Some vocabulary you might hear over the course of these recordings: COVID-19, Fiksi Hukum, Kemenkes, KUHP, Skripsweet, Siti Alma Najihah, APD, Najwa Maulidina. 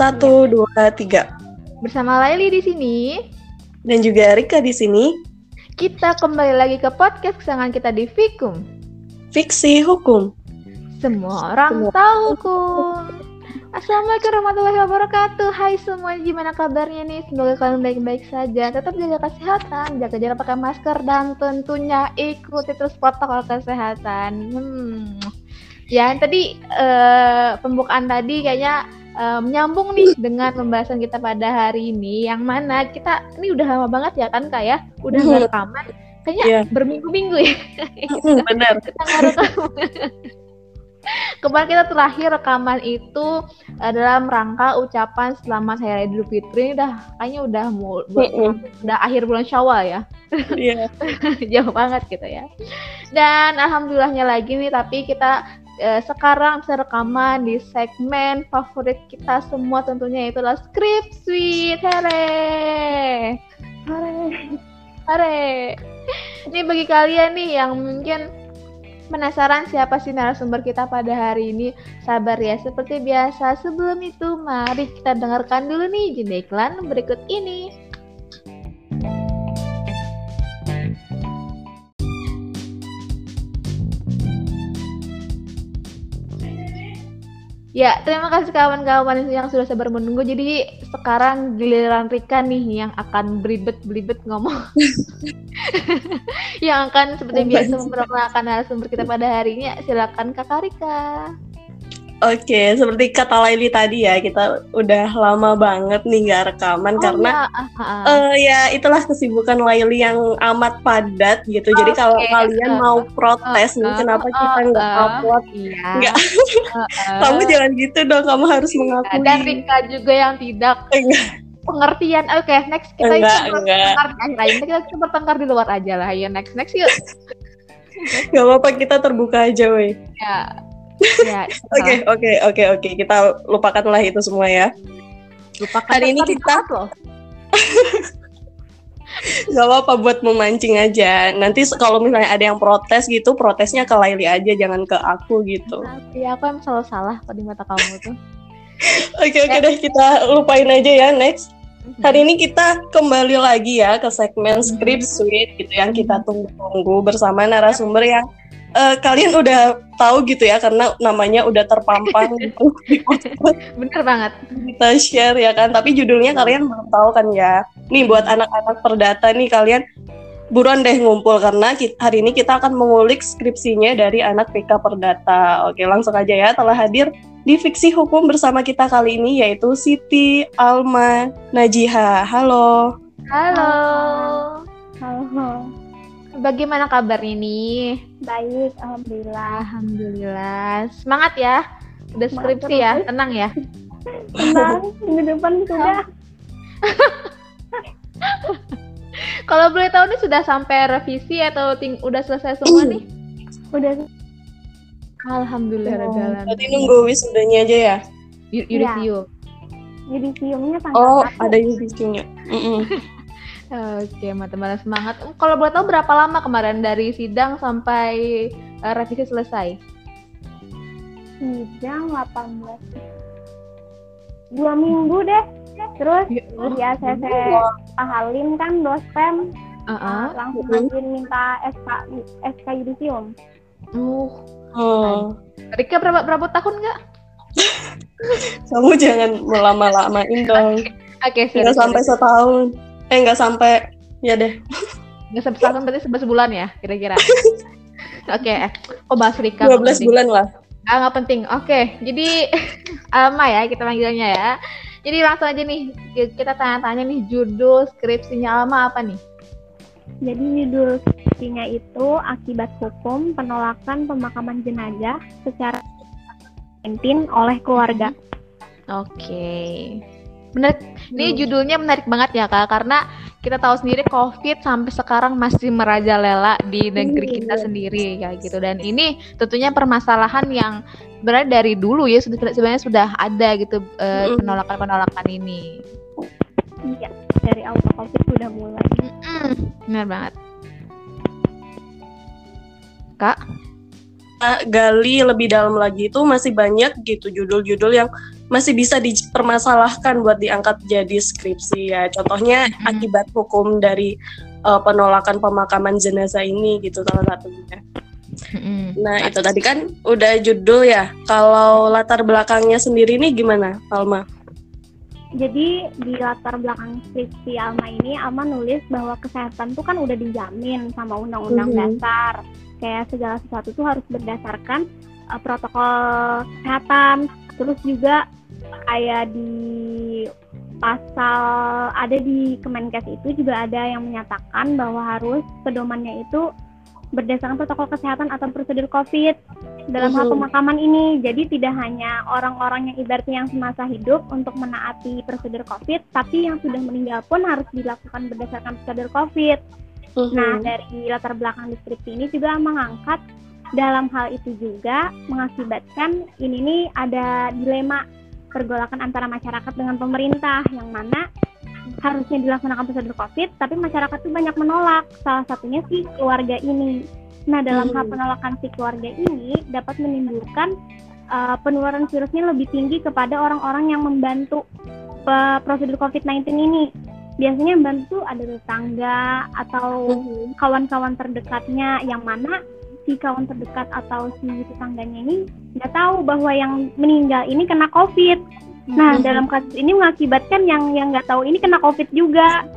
1, 2, 3. Bersama Laili di sini dan juga Rika di sini. Kita kembali lagi ke podcast kesayangan kita di Fikum. Fiksi Hukum. Semua orang tahu hukum. Assalamualaikum warahmatullahi wabarakatuh. Hai semuanya, gimana kabarnya nih? Semoga kalian baik-baik saja. Tetap jaga kesehatan, jaga jarak, pakai masker, dan tentunya ikuti terus protokol kesehatan. Ya, tadi pembukaan tadi kayaknya menyambung nih dengan pembahasan kita pada hari ini. Yang mana kita ini udah lama banget ya kan, Kak ya? Udah nggak rekaman. Kayaknya berminggu-minggu ya. Benar. Kita nggak rekam. Kemarin kita terakhir rekaman itu dalam rangka ucapan selamat Hari Raya Idul Fitri. Kayaknya udah akhir bulan Syawal ya. Iya. Jauh banget gitu ya. Dan alhamdulillahnya lagi nih, tapi kita sekarang bisa rekaman di segmen favorit kita semua tentunya, yaitu adalah Skripsweet. Hore! Hore! Hore! Ini bagi kalian nih yang mungkin penasaran siapa sih narasumber kita pada hari ini? Sabar ya, seperti biasa. Sebelum itu, mari kita dengarkan dulu nih jeda iklan berikut ini. Ya, terima kasih kawan-kawan yang sudah sabar menunggu. Jadi sekarang giliran Rika nih yang akan belibet ngomong. Yang akan seperti biasa memperkenalkan narasumber kita pada hari ini. Silakan Kakak Rika. Oke, seperti kata Laili tadi ya, kita udah lama banget nih nggak rekaman karena ya itulah kesibukan Laili yang amat padat gitu. Jadi kalau kalian mau protes nih kenapa kita nggak upload, nggak, kamu jangan gitu dong, kamu harus mengakui. Dan Rika juga yang tidak. Pengertian, oke, next kita bertengkar di luar aja lah, ya next yuk. Gak apa-apa, kita terbuka aja weh. Ya. Oke. Kita lupakanlah itu semua ya. Lupakan. Hari ini kita gak apa-apa, buat memancing aja. Nanti kalau misalnya ada yang protes gitu, protesnya ke Laili aja, jangan ke aku gitu. Tapi aku emang selalu salah kok di mata kamu tuh. Oke deh, kita lupain aja ya, next. Hari ini kita kembali lagi ya ke segmen Skripsweet gitu, yang kita tunggu-tunggu bersama narasumber yang kalian udah tahu gitu ya, karena namanya udah terpampang gitu. Bener banget. Kita share ya kan, tapi judulnya kalian belum tahu kan ya. Nih buat anak-anak perdata nih, kalian buruan deh ngumpul, karena hari ini kita akan mengulik skripsinya dari anak PK Perdata. Oke, langsung aja ya, telah hadir di Fiksi Hukum bersama kita kali ini yaitu Siti Alma Najihah. Halo. Halo. Halo. Bagaimana kabarnya nih? Baik, alhamdulillah. Alhamdulillah. Semangat ya. Udah skripsi ya, tenang ya. Tenang, minggu depan sudah. Kalau boleh tahu nih, sudah sampai revisi atau udah selesai semua nih? Udah. Alhamdulillah. Berarti nunggu wisudanya aja ya? Yudisium. Yudisiumnya tanggal 1. Oh, ada yudisiumnya. Oke, teman-teman semangat. Kalau boleh tahu berapa lama kemarin dari sidang sampai revisi selesai? Sidang 18. 2 minggu deh. Terus ya saya pahalin kan dosen. Langsung aja minta SK yudisium. Rika berapa tahun enggak? Kamu jangan melama-lamain dong. Oke, enggak sampai setahun. Nggak sampai, ya deh. Nggak sampai setahun, berarti 11 bulan ya, kira-kira. Oke, kok bahas Rika? 12 bulan lah. Nggak penting, oke. Jadi, Alma ya, kita panggilnya ya. Jadi langsung aja nih, kita tanya-tanya nih judul skripsinya Alma apa nih? Jadi judul skripsinya itu Akibat Hukum Penolakan Pemakaman Jenazah Secara Intim oleh Keluarga. Oke. Bener, ini judulnya menarik banget ya Kak, karena kita tahu sendiri COVID sampai sekarang masih merajalela di negeri kita sendiri ya gitu, dan ini tentunya permasalahan yang sebenarnya dari dulu ya sebenarnya sudah ada gitu, penolakan ini. Iya, dari awal COVID sudah mulai. Benar banget. Kak, gali lebih dalam lagi itu masih banyak gitu judul-judul yang masih bisa dipermasalahkan buat diangkat jadi skripsi ya. Contohnya akibat hukum dari penolakan pemakaman jenazah ini gitu salah satunya. Nah itu tadi kan udah judul ya. Kalau latar belakangnya sendiri nih gimana, Alma? Jadi di latar belakang skripsi Alma ini, Alma nulis bahwa kesehatan tuh kan udah dijamin sama undang-undang dasar. Kayak segala sesuatu tuh harus berdasarkan protokol kesehatan. Terus juga kayak di pasal ada di Kemenkes itu juga ada yang menyatakan bahwa harus pedomannya itu berdasarkan protokol kesehatan atau prosedur COVID dalam hal pemakaman ini. Jadi tidak hanya orang-orang yang ibaratnya yang semasa hidup untuk menaati prosedur COVID, tapi yang sudah meninggal pun harus dilakukan berdasarkan prosedur COVID. Nah, dari latar belakang deskripsi ini juga mengangkat dalam hal itu juga mengakibatkan ini nih ada dilema pergolakan antara masyarakat dengan pemerintah, yang mana harusnya dilaksanakan prosedur COVID, tapi masyarakat tuh banyak menolak, salah satunya si keluarga ini. Nah, dalam hal penolakan si keluarga ini dapat menimbulkan penularan virusnya lebih tinggi kepada orang-orang yang membantu prosedur COVID-19 ini. Biasanya yang bantu ada tetangga atau kawan-kawan terdekatnya, yang mana si kawan terdekat atau si tetangganya ini nggak tahu bahwa yang meninggal ini kena COVID. Nah, dalam kasus ini mengakibatkan yang nggak tahu ini kena COVID juga.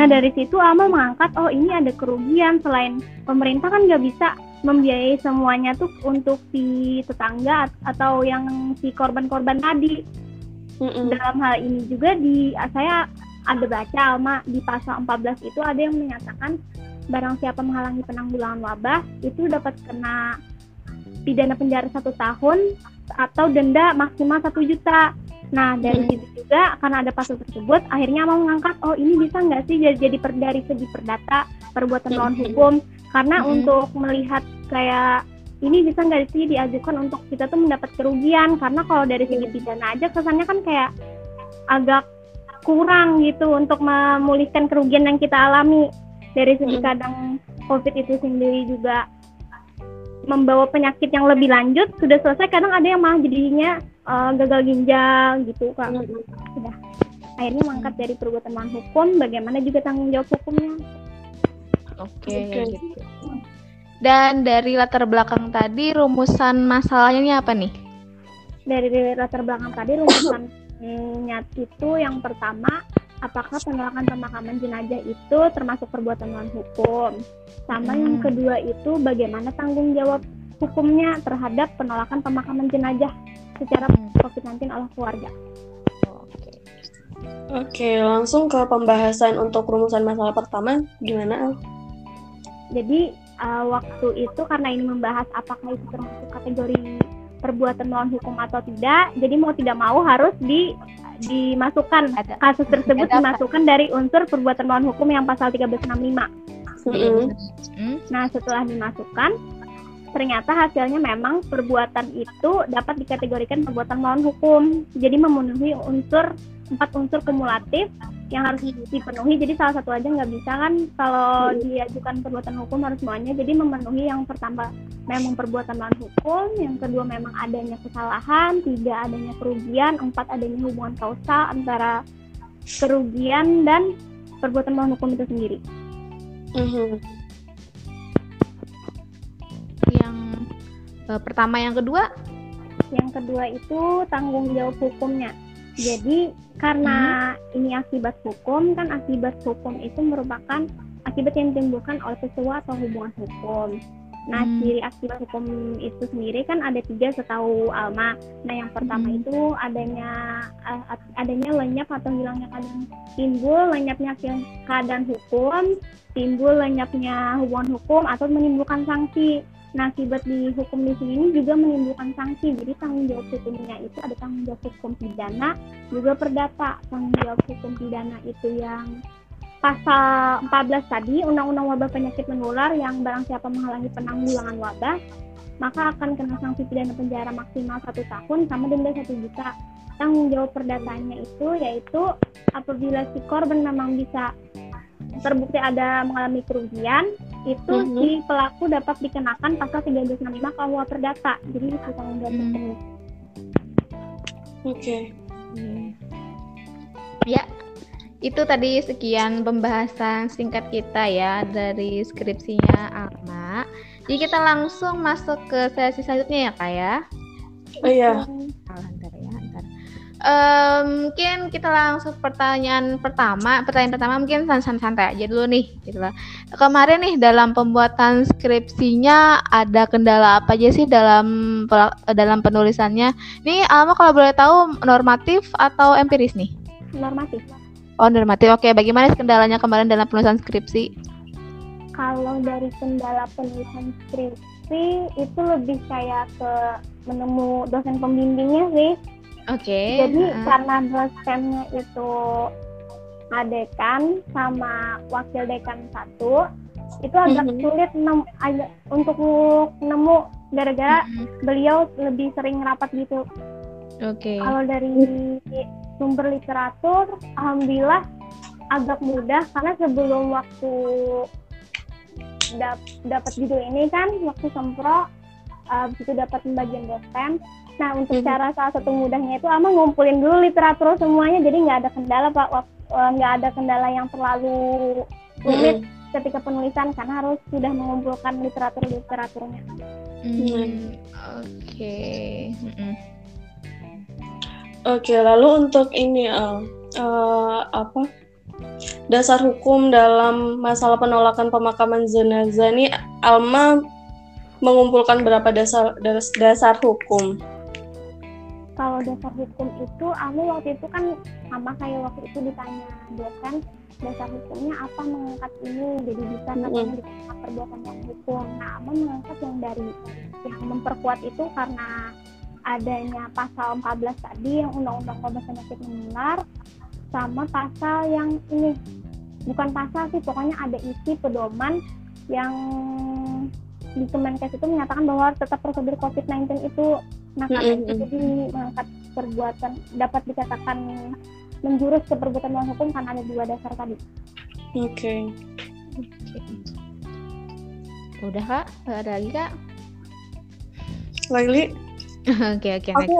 Nah, dari situ Alma mengangkat, oh ini ada kerugian, selain pemerintah kan nggak bisa membiayai semuanya tuh untuk si tetangga atau yang si korban-korban tadi. Dalam hal ini juga saya ada baca Alma di pasal 14 itu ada yang menyatakan barang siapa menghalangi penanggulangan wabah itu dapat kena pidana penjara 1 tahun atau denda maksimal 1 juta. Nah, dari situ juga karena ada pasal tersebut, akhirnya mau mengangkat, oh ini bisa nggak sih jadi dari segi perdata, perbuatan melawan hukum, karena untuk melihat kayak ini bisa nggak sih diajukan untuk kita tuh mendapat kerugian, karena kalau dari segi pidana aja kesannya kan kayak agak kurang gitu untuk memulihkan kerugian yang kita alami. Dari segi kadang COVID itu sendiri juga membawa penyakit yang lebih lanjut, sudah selesai kadang ada yang malah jadinya gagal ginjal gitu Kak. Sudah akhirnya mengangkat dari perbuatan melawan hukum, bagaimana juga tanggung jawab hukumnya. Oke. Gitu. Dan dari latar belakang tadi rumusan masalahnya ini apa nih? Dari latar belakang tadi rumusannya itu yang pertama, apakah penolakan pemakaman jenazah itu termasuk perbuatan melawan hukum? Sama yang kedua itu bagaimana tanggung jawab hukumnya terhadap penolakan pemakaman jenazah secara COVID-19 oleh keluarga. Oke, langsung ke pembahasan untuk rumusan masalah pertama, gimana Al? Jadi waktu itu karena ini membahas apakah itu termasuk kategori perbuatan melawan hukum atau tidak, jadi mau tidak mau harus dimasukkan kasus tersebut dimasukkan dari unsur perbuatan melawan hukum yang pasal 1365. Nah, setelah dimasukkan ternyata hasilnya memang perbuatan itu dapat dikategorikan perbuatan melawan hukum, jadi memenuhi empat unsur kumulatif yang harus dipenuhi, jadi salah satu aja nggak bisa kan kalau diajukan perbuatan hukum harus semuanya. Jadi memenuhi yang pertama memang perbuatan melawan hukum, yang kedua memang adanya kesalahan, 3 adanya kerugian, 4 adanya hubungan kausal antara kerugian dan perbuatan melawan hukum itu sendiri. Yang pertama, yang kedua itu tanggung jawab hukumnya. Jadi karena ini akibat hukum, kan akibat hukum itu merupakan akibat yang ditimbulkan oleh sesuatu atau hubungan hukum. Nah, ciri akibat hukum itu sendiri kan ada 3 setahu Alma. Nah, yang pertama itu adanya lenyap atau hilangnya keadaan, timbul lenyapnya keadaan hukum, timbul lenyapnya hubungan hukum, atau menimbulkan sanksi. Nah, akibat di hukum di sini juga menimbulkan sanksi. Jadi tanggung jawab hukumnya itu ada tanggung jawab hukum pidana, juga perdata. Tanggung jawab hukum pidana itu yang pasal 14 tadi, Undang-Undang Wabah Penyakit Menular, yang barang siapa menghalangi penanggulangan wabah maka akan kena sanksi pidana penjara maksimal 1 tahun sama denda 1 juta. Tanggung jawab perdatanya itu yaitu apabila si korban memang bisa terbukti ada mengalami kerugian, itu si pelaku dapat dikenakan pasal 365 KUHP perdata. Jadi itu tanggung jawab Oke. Ya, itu tadi sekian pembahasan singkat kita ya dari skripsinya Alma. Jadi kita langsung masuk ke sesi selanjutnya ya Kak ya. Oh iya. Mungkin kita langsung pertanyaan pertama mungkin santai aja dulu nih gitu lah. Kemarin nih dalam pembuatan skripsinya ada kendala apa aja sih dalam penulisannya? Nih Alma kalau boleh tahu normatif atau empiris nih? Normatif. Oh normatif, oke. Bagaimana kendalanya kemarin dalam penulisan skripsi? Kalau dari kendala penulisan skripsi itu lebih kayak ke menemu dosen pembimbingnya sih. Okay. Jadi karena dosennya itu dekan sama wakil dekan satu, itu agak sulit untuk nemu gara-gara beliau lebih sering rapat gitu. Okay. Kalau dari sumber literatur, alhamdulillah agak mudah karena sebelum waktu dapat judul ini kan waktu sempro begitu dapat pembagian dosen. Nah, untuk cara salah satu mudahnya itu Alma ngumpulin dulu literatur semuanya, jadi nggak ada kendala Pak, nggak ada kendala yang terlalu rumit ketika penulisan karena harus sudah mengumpulkan literaturnya. Oke, lalu untuk ini dasar hukum dalam masalah penolakan pemakaman jenazah ini Alma mengumpulkan berapa dasar hukum? Kalau dasar hukum itu, Alma waktu itu kan sama kayak waktu itu ditanya dosen dasar hukumnya apa mengangkat ini, jadi bisa nanti kita perbuatan yang hukum. Nah, Alma mengangkat yang dari yang memperkuat itu karena adanya pasal 14 tadi yang undang-undang wabah penyakit menular, sama pasal yang ini bukan pasal sih, pokoknya ada isi pedoman yang di Kemenkes itu menyatakan bahwa tetap prosedur COVID-19 itu. Nah, karena itu jadi mengangkat perbuatan dapat dikatakan menjurus ke perbuatan melawan hukum karena ada dua dasar tadi. Oke. Udah Kak, nggak ada lagi Kak? Lagi? Oke. Aku.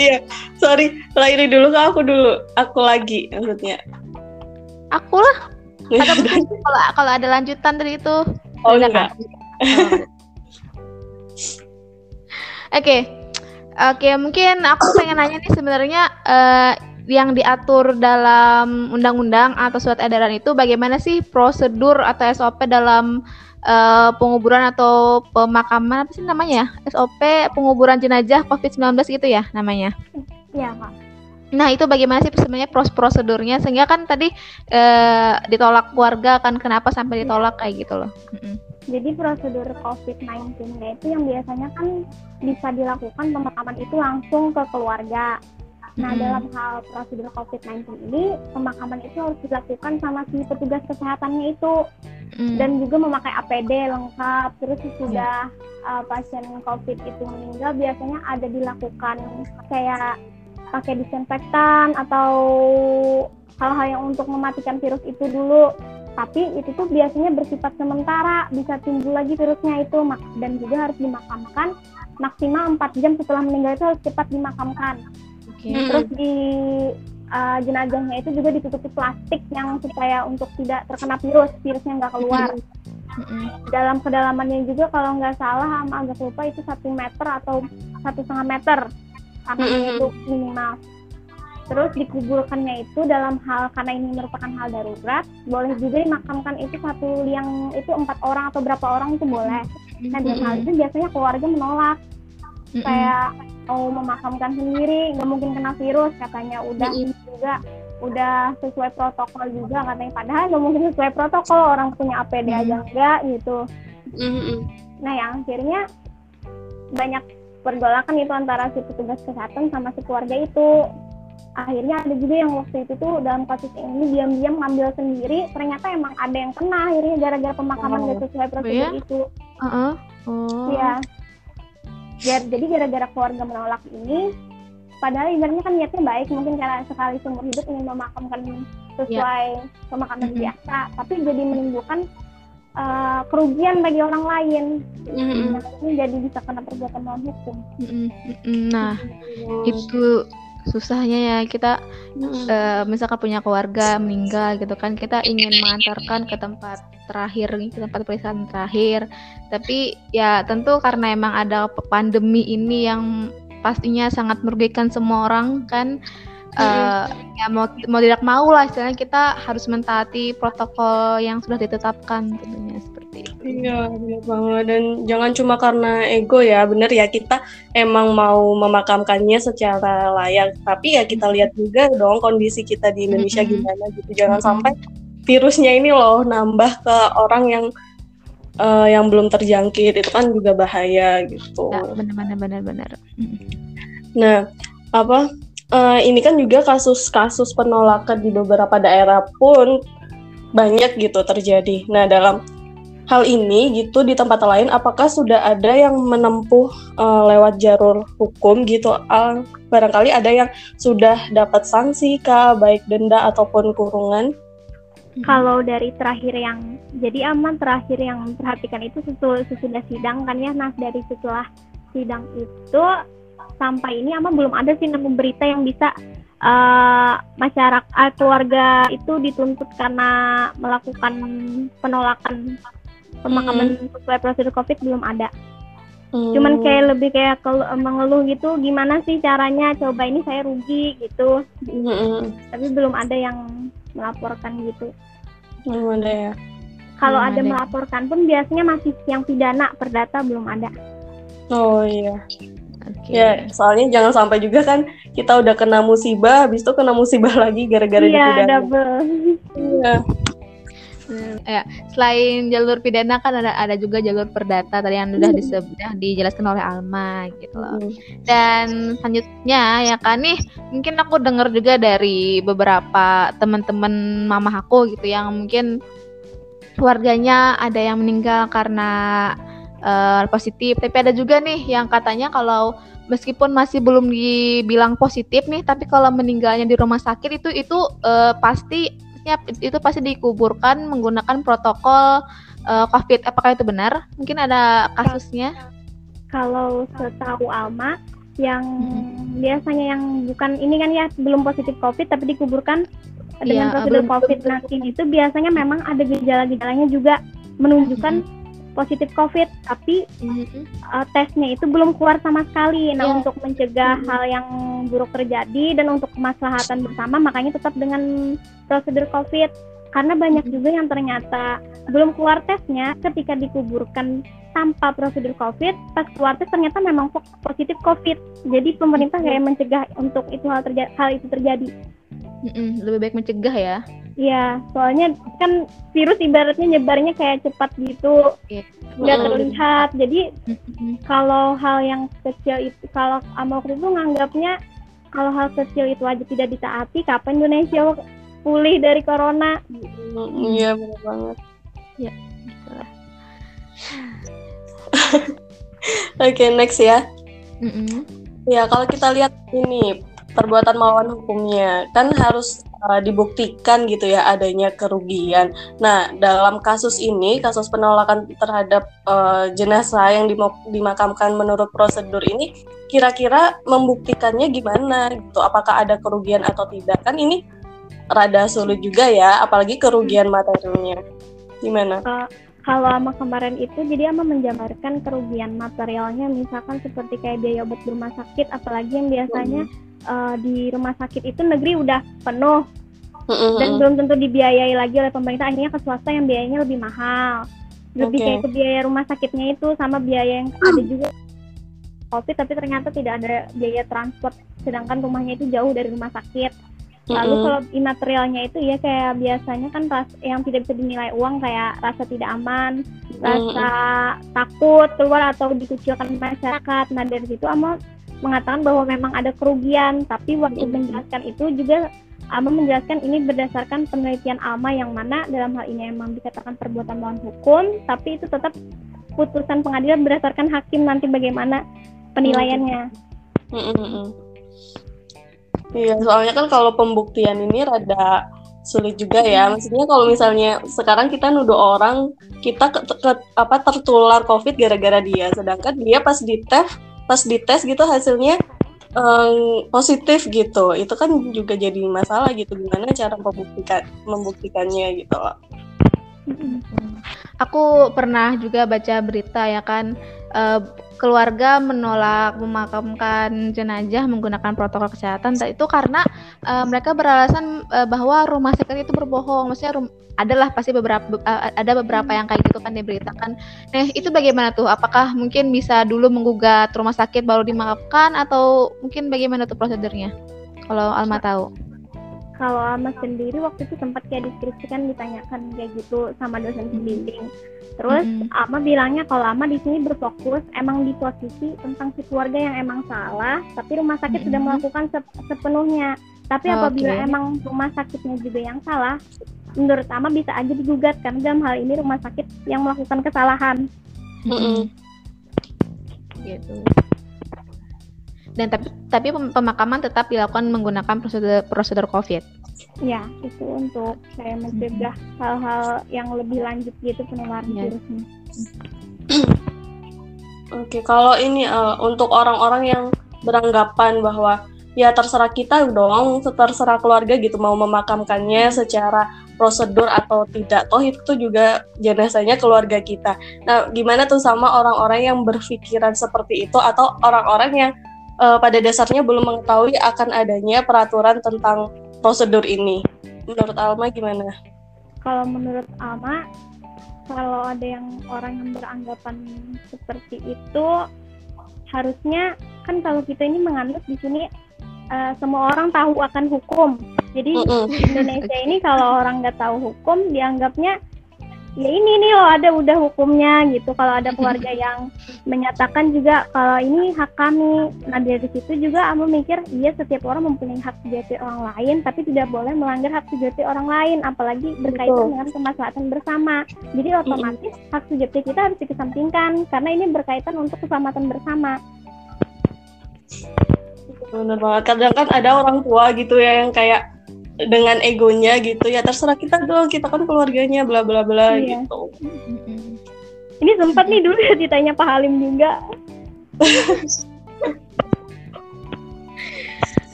Iya, sorry. Laili dulu Kak, aku dulu. Aku lagi maksudnya. Aku lah. Kalau ada lanjutan dari itu. Oh enggak. Oke, mungkin aku pengen nanya nih sebenarnya yang diatur dalam undang-undang atau surat edaran itu bagaimana sih prosedur atau SOP dalam penguburan atau pemakaman, apa sih namanya? SOP penguburan jenazah COVID-19 gitu ya namanya? Iya, Pak. Nah, itu bagaimana sih sebenarnya prosedurnya? Sehingga kan tadi ditolak keluarga kan, kenapa sampai ditolak kayak gitu loh. Jadi prosedur COVID-19 itu yang biasanya kan bisa dilakukan pemakaman itu langsung ke keluarga. Nah, dalam hal prosedur COVID-19 ini pemakaman itu harus dilakukan sama si petugas kesehatannya itu. Dan juga memakai APD lengkap. Terus sudah pasien COVID itu meninggal biasanya ada dilakukan kayak pakai disinfektan atau hal-hal yang untuk mematikan virus itu dulu, tapi itu tuh biasanya bersifat sementara, bisa timbul lagi virusnya itu, dan juga harus dimakamkan maksimal 4 jam setelah meninggal itu harus cepat dimakamkan. Terus di jenazahnya itu juga ditutupi plastik yang supaya untuk tidak terkena virusnya nggak keluar. Dalam kedalamannya juga kalau nggak salah Alma agak lupa itu 1 meter atau 1,5 meter karena itu minimal. Terus dikuburkannya itu dalam hal, karena ini merupakan hal darurat, boleh juga dimakamkan itu satu liang itu 4 orang atau berapa orang itu boleh. Nah, dalam hal itu biasanya keluarga menolak, kayak mau memakamkan sendiri, nggak mungkin kena virus katanya, udah juga udah sesuai protokol juga katanya, padahal nggak mungkin sesuai protokol, orang punya APD aja enggak gitu. Nah, yang akhirnya banyak pergolakan itu antara si petugas kesehatan sama si keluarga itu. Akhirnya ada juga yang waktu itu tuh dalam kasus ini diam-diam ngambil sendiri, ternyata emang ada yang kena akhirnya gara-gara pemakaman gak sesuai prosedur itu. Iya. Jadi gara-gara keluarga menolak ini, padahal ibaratnya kan niatnya baik, mungkin karena sekali seumur hidup ingin memakamkan sesuai pemakaman biasa, tapi jadi menimbulkan kerugian bagi orang lain. Ini jadi bisa kena perbuatan melawan hukum. Nah, itu susahnya ya kita misalkan punya keluarga meninggal gitu kan, kita ingin mengantarkan ke tempat terakhir, ke tempat perisaan terakhir. Tapi ya tentu karena emang ada pandemi ini yang pastinya sangat merugikan semua orang kan. Ya mau tidak mau lah istilahnya kita harus mentaati protokol yang sudah ditetapkan tentunya seperti itu. Iya, benar banget. Dan jangan cuma karena ego ya, benar ya, kita emang mau memakamkannya secara layak, tapi ya kita lihat juga dong kondisi kita di Indonesia gimana gitu. Jangan sampai virusnya ini loh nambah ke orang yang belum terjangkit, itu kan juga bahaya gitu. Ya, benar. Nah, ini kan juga kasus-kasus penolakan di beberapa daerah pun banyak gitu terjadi. Nah, dalam hal ini gitu di tempat lain apakah sudah ada yang menempuh lewat jalur hukum gitu? Barangkali ada yang sudah dapat sanksi kah, baik denda ataupun kurungan? Kalau dari terakhir yang jadi aman terakhir yang memperhatikan itu sesudah sidang kan ya. Nah, dari setelah sidang itu sampai ini Ama belum ada sih nemu berita yang bisa masyarakat keluarga itu dituntut karena melakukan penolakan pemakaman sesuai prosedur COVID, belum ada. Cuman kayak lebih kayak mengeluh gitu, gimana sih caranya, coba ini saya rugi gitu. Tapi belum ada yang melaporkan gitu. Belum ada ya. Kalau ada melaporkan pun biasanya masih yang pidana, perdata belum ada. Oh iya. Okay. Ya, soalnya jangan sampai juga kan kita udah kena musibah, habis itu kena musibah lagi gara-gara dipidana. Iya, double. Iya. Ya, selain jalur pidana kan ada juga jalur perdata tadi yang sudah dijelaskan oleh Alma gitu loh. Dan selanjutnya ya kan nih, mungkin aku dengar juga dari beberapa teman-teman mama aku gitu yang mungkin keluarganya ada yang meninggal karena positif, tapi ada juga nih yang katanya kalau meskipun masih belum dibilang positif nih, tapi kalau meninggalnya di rumah sakit itu pasti dikuburkan menggunakan protokol COVID. Apakah itu benar? Mungkin ada kasusnya? Kalau setahu Alma yang biasanya yang bukan ini kan ya belum positif COVID tapi dikuburkan dengan prosedur COVID-19 itu biasanya memang ada gejala-gejalanya juga menunjukkan positif COVID, tapi tesnya itu belum keluar sama sekali. Nah, untuk mencegah hal yang buruk terjadi dan untuk kemaslahatan bersama, makanya tetap dengan prosedur COVID. Karena banyak juga yang ternyata belum keluar tesnya ketika dikuburkan tanpa prosedur COVID, pas keluar tes ternyata memang positif COVID. Jadi pemerintah kayak mencegah untuk itu hal itu terjadi. Lebih baik mencegah ya. Iya, soalnya kan virus ibaratnya nyebarnya kayak cepat gitu, nggak terlihat. Jadi kalau hal yang kecil itu, kalau Amok itu nganggapnya kalau hal kecil itu aja tidak ditaati, kapan Indonesia pulih dari corona? Iya, benar banget. Ya, gitulah. Oke, next ya. Ya, kalau kita lihat ini perbuatan melawan hukumnya kan harus dibuktikan gitu ya adanya kerugian. Nah, dalam kasus ini, kasus penolakan terhadap jenazah yang dimakamkan menurut prosedur ini, kira-kira membuktikannya gimana gitu? Apakah ada kerugian atau tidak? Kan ini rada sulit juga ya, apalagi kerugian materialnya. Gimana? Kalau Ama kemarin itu, jadi Ama menjabarkan kerugian materialnya, misalkan seperti kayak biaya obat di rumah sakit, apalagi yang biasanya di rumah sakit itu negeri udah penuh dan belum tentu dibiayai lagi oleh pemerintah, akhirnya ke swasta yang biayanya lebih mahal, lebih kayak ke biaya rumah sakitnya itu sama biaya yang ada juga COVID, tapi ternyata tidak ada biaya transport sedangkan rumahnya itu jauh dari rumah sakit. Lalu kalau imaterialnya itu ya kayak biasanya kan yang tidak bisa dinilai uang kayak rasa tidak aman, rasa takut keluar atau dikucilkan masyarakat. Nah, dari situ Ama mengatakan bahwa memang ada kerugian, tapi waktu menjelaskan itu juga Alma menjelaskan ini berdasarkan penelitian Alma yang mana dalam hal ini memang dikatakan perbuatan melawan hukum, tapi itu tetap putusan pengadilan berdasarkan hakim nanti bagaimana penilaiannya. Iya, soalnya kan kalau pembuktian ini rada sulit juga ya. Maksudnya kalau misalnya sekarang kita nuduh orang kita tertular COVID gara-gara dia, sedangkan dia pas dites gitu hasilnya positif gitu. Itu kan juga jadi masalah gitu. Gimana cara membuktikannya gitu loh. Aku pernah juga baca berita ya kan, keluarga menolak memakamkan jenazah menggunakan protokol kesehatan. Itu karena mereka beralasan bahwa rumah sakit itu berbohong. Maksudnya adalah pasti ada beberapa yang kayak gitu kan diberitakan. Nah itu bagaimana tuh? Apakah mungkin bisa dulu menggugat rumah sakit baru dimakamkan, atau mungkin bagaimana tuh prosedurnya? Kalau Alma tahu. Kalau Alma sendiri waktu itu sempat kayak deskripsi kan ditanyakan kayak gitu sama dosen pembimbing. Terus Alma bilangnya kalau Alma di sini berfokus emang di posisi tentang si keluarga yang emang salah, tapi rumah sakit sudah melakukan sepenuhnya. Tapi apabila emang rumah sakitnya juga yang salah, menurut Alma bisa aja digugat karena dalam hal ini rumah sakit yang melakukan kesalahan. Gitu. Dan tapi pemakaman tetap dilakukan menggunakan prosedur COVID. Ya, itu untuk saya mencegah hal-hal yang lebih lanjut gitu penularan virusnya. Oke, kalau ini untuk orang-orang yang beranggapan bahwa ya terserah kita dong, terserah keluarga gitu mau memakamkannya secara prosedur atau tidak, toh itu juga jenazahnya keluarga kita. Nah, gimana tuh sama orang-orang yang berpikiran seperti itu, atau orang-orang yang pada dasarnya belum mengetahui akan adanya peraturan tentang prosedur ini? Menurut Alma gimana? Kalau menurut Alma, kalau ada yang orang yang beranggapan seperti itu, harusnya kan kalau kita ini menganut di sini semua orang tahu akan hukum. Jadi di Indonesia ini kalau orang nggak tahu hukum dianggapnya ya ini nih loh ada udah hukumnya gitu. Kalau ada keluarga yang menyatakan juga kalau ini hak kami, nah dari situ juga Alma mikir iya setiap orang mempunyai hak sejati orang lain, tapi tidak boleh melanggar hak sejati orang lain apalagi berkaitan dengan kemaslahatan bersama. Jadi otomatis hak sejati kita harus dikesampingkan karena ini berkaitan untuk keselamatan bersama. Benar banget, kadang kan ada orang tua gitu ya yang kayak dengan egonya gitu ya terserah kita dong, kita kan keluarganya bla bla bla gitu. Ini sempat nih dulu ditanya Pak Halim juga.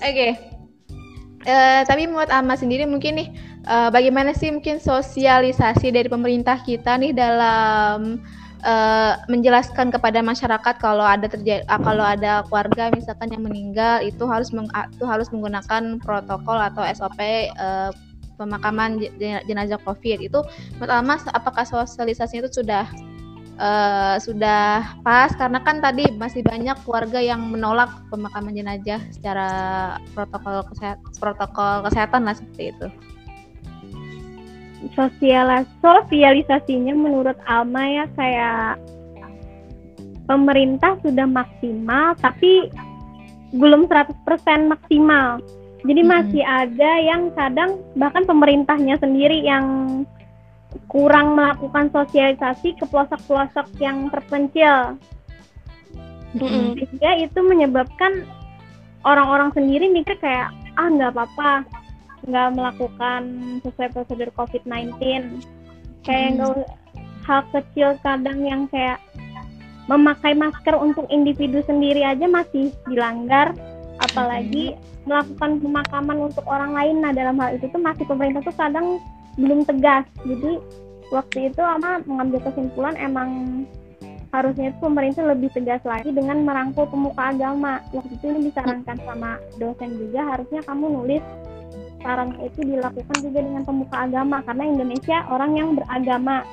Oke. Tapi menurut Alma sendiri mungkin nih bagaimana sih mungkin sosialisasi dari pemerintah kita nih dalam menjelaskan kepada masyarakat kalau ada kalau ada keluarga misalkan yang meninggal itu harus menggunakan protokol atau SOP pemakaman jenazah COVID. Itu menurut Alma apakah sosialisasinya itu sudah pas, karena kan tadi masih banyak keluarga yang menolak pemakaman jenazah secara protokol kesehatan lah seperti itu. Sosialisasinya menurut Alma ya kayak pemerintah sudah maksimal tapi belum 100% maksimal. Jadi masih ada yang kadang bahkan pemerintahnya sendiri yang kurang melakukan sosialisasi ke pelosok-pelosok yang terpencil. Sehingga itu menyebabkan orang-orang sendiri mikir kayak nggak apa-apa, nggak melakukan sesuai prosedur COVID-19. Kayak hal kecil kadang yang kayak memakai masker untuk individu sendiri aja masih dilanggar, apalagi melakukan pemakaman untuk orang lain. Nah dalam hal itu tuh masih pemerintah tuh kadang belum tegas. Jadi waktu itu Alma mengambil kesimpulan emang harusnya itu pemerintah lebih tegas lagi dengan merangkul pemuka agama. Waktu itu ini disarankan sama dosen juga, harusnya kamu nulis saran itu dilakukan juga dengan pemuka agama karena Indonesia orang yang beragama.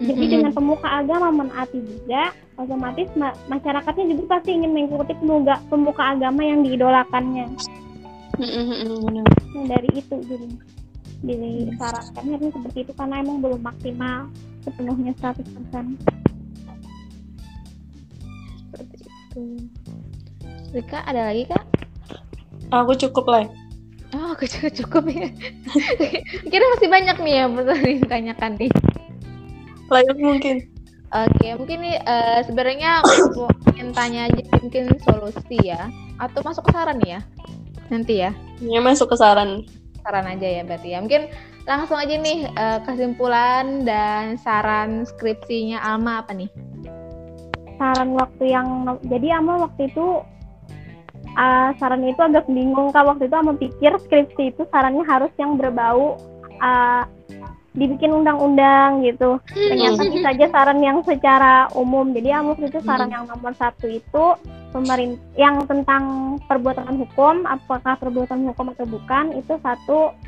Jadi dengan pemuka agama menaati juga, otomatis masyarakatnya juga pasti ingin mengikuti pemuka agama yang diidolakannya. Dari itu jadi disarankan harusnya seperti itu karena emang belum maksimal sepenuhnya 100%. Seperti itu. Rika ada lagi kak? Aku cukup lah. Oh, cukup ya. Kira masih banyak nih yang perlu ditanyakan nih. Layak mungkin. Oke, mungkin nih sebenarnya aku ingin tanya aja mungkin solusi ya, atau masuk ke saran ya nanti ya. Iya masuk ke saran. saran aja ya berarti ya. Mungkin langsung aja nih kesimpulan dan saran skripsinya Alma apa nih? Saran waktu yang, jadi Alma waktu itu saran itu agak bingung Kak. Waktu itu Alma pikir skripsi itu sarannya harus yang berbau dibikin undang-undang gitu. Ternyata bisa aja saran yang secara umum. Jadi Alma itu saran yang nomor 1 itu yang tentang perbuatan hukum, apakah perbuatan hukum atau bukan, itu 1,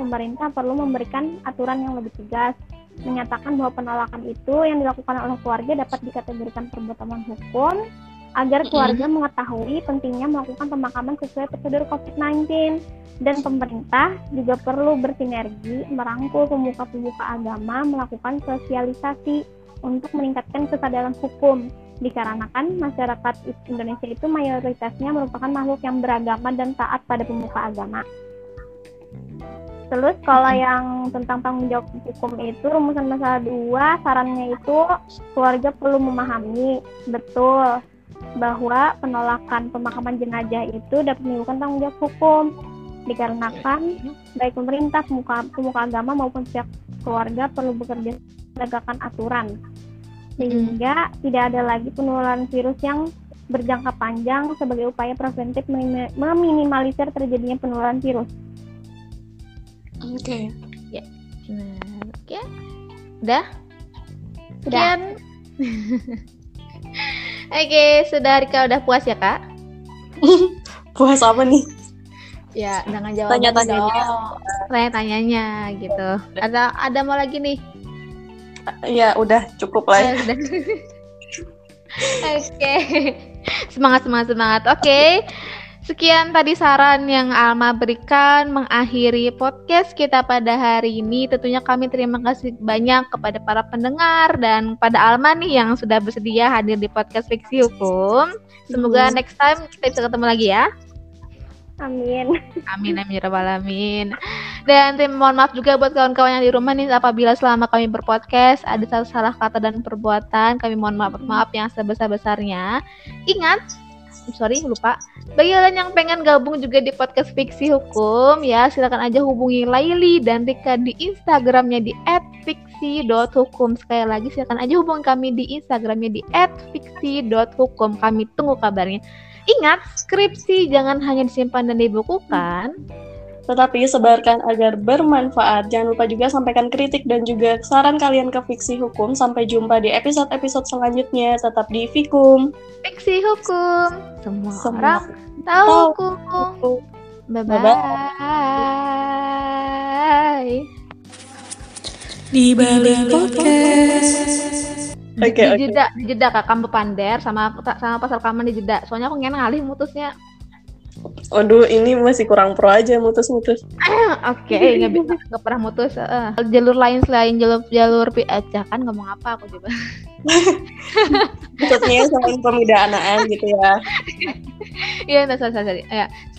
pemerintah perlu memberikan aturan yang lebih tegas, menyatakan bahwa penolakan itu yang dilakukan oleh keluarga dapat dikategorikan perbuatan hukum, agar keluarga mengetahui pentingnya melakukan pemakaman sesuai prosedur COVID-19. Dan pemerintah juga perlu bersinergi merangkul pemuka-pemuka agama melakukan sosialisasi untuk meningkatkan kesadaran hukum, dikarenakan masyarakat Indonesia itu mayoritasnya merupakan makhluk yang beragama dan taat pada pemuka agama. Terus kalau yang tentang tanggung jawab hukum itu rumusan masalah 2, sarannya itu keluarga perlu memahami betul bahwa penolakan pemakaman jenazah itu dapat menimbulkan tanggung jawab hukum, dikarenakan baik pemerintah, pemuka agama maupun pihak keluarga perlu bekerja menegakkan aturan sehingga tidak ada lagi penularan virus yang berjangka panjang sebagai upaya preventif meminimalisir terjadinya penularan virus. Oke. Ya. Benar. Oke. Udah? Sekian. Oke, sudah Rika, udah puas ya, Kak? Puas apa nih? Ya, dengan jawaban tanya-tanyanya gitu. Ada mau lagi nih? Ya, udah cukup lah. Ya, Oke. Semangat. Oke. Sekian tadi saran yang Alma berikan mengakhiri podcast kita pada hari ini. Tentunya kami terima kasih banyak kepada para pendengar dan pada Alma nih yang sudah bersedia hadir di podcast Fiksi Hukum. Semoga next time kita bisa ketemu lagi ya. Amin ya rabbal alamin. Dan mohon maaf juga buat kawan-kawan yang di rumah nih, apabila selama kami berpodcast ada salah kata dan perbuatan, kami mohon maaf yang sebesar-besarnya. Ingat, lupa. Bagi kalian yang pengen gabung juga di podcast Fiksi Hukum ya, silakan aja hubungi Laili dan Rika di Instagramnya di @fiksi.hukum. Sekali lagi silakan aja hubungi kami di Instagramnya di @fiksi.hukum. Kami tunggu kabarnya. Ingat, skripsi jangan hanya disimpan dan dibukukan, tetapi sebarkan agar bermanfaat. Jangan lupa juga sampaikan kritik dan juga saran kalian ke Fiksi Hukum. Sampai jumpa di episode-episode selanjutnya. Tetap di Fikum. Fiksi Hukum. Semua orang tahu hukum. Bye-bye. Di balik podcast. Okay. Dijeda Kak, kamu pander sama pas rekaman dijeda. Soalnya aku ngalih mutusnya. Waduh, ini masih kurang pro aja mutus. Oke, nggak pernah mutus. Jalur lain selain jalur aja kan ngomong apa aku coba. Maksudnya selain pemidanaan gitu ya. Iya, sorry. Ya,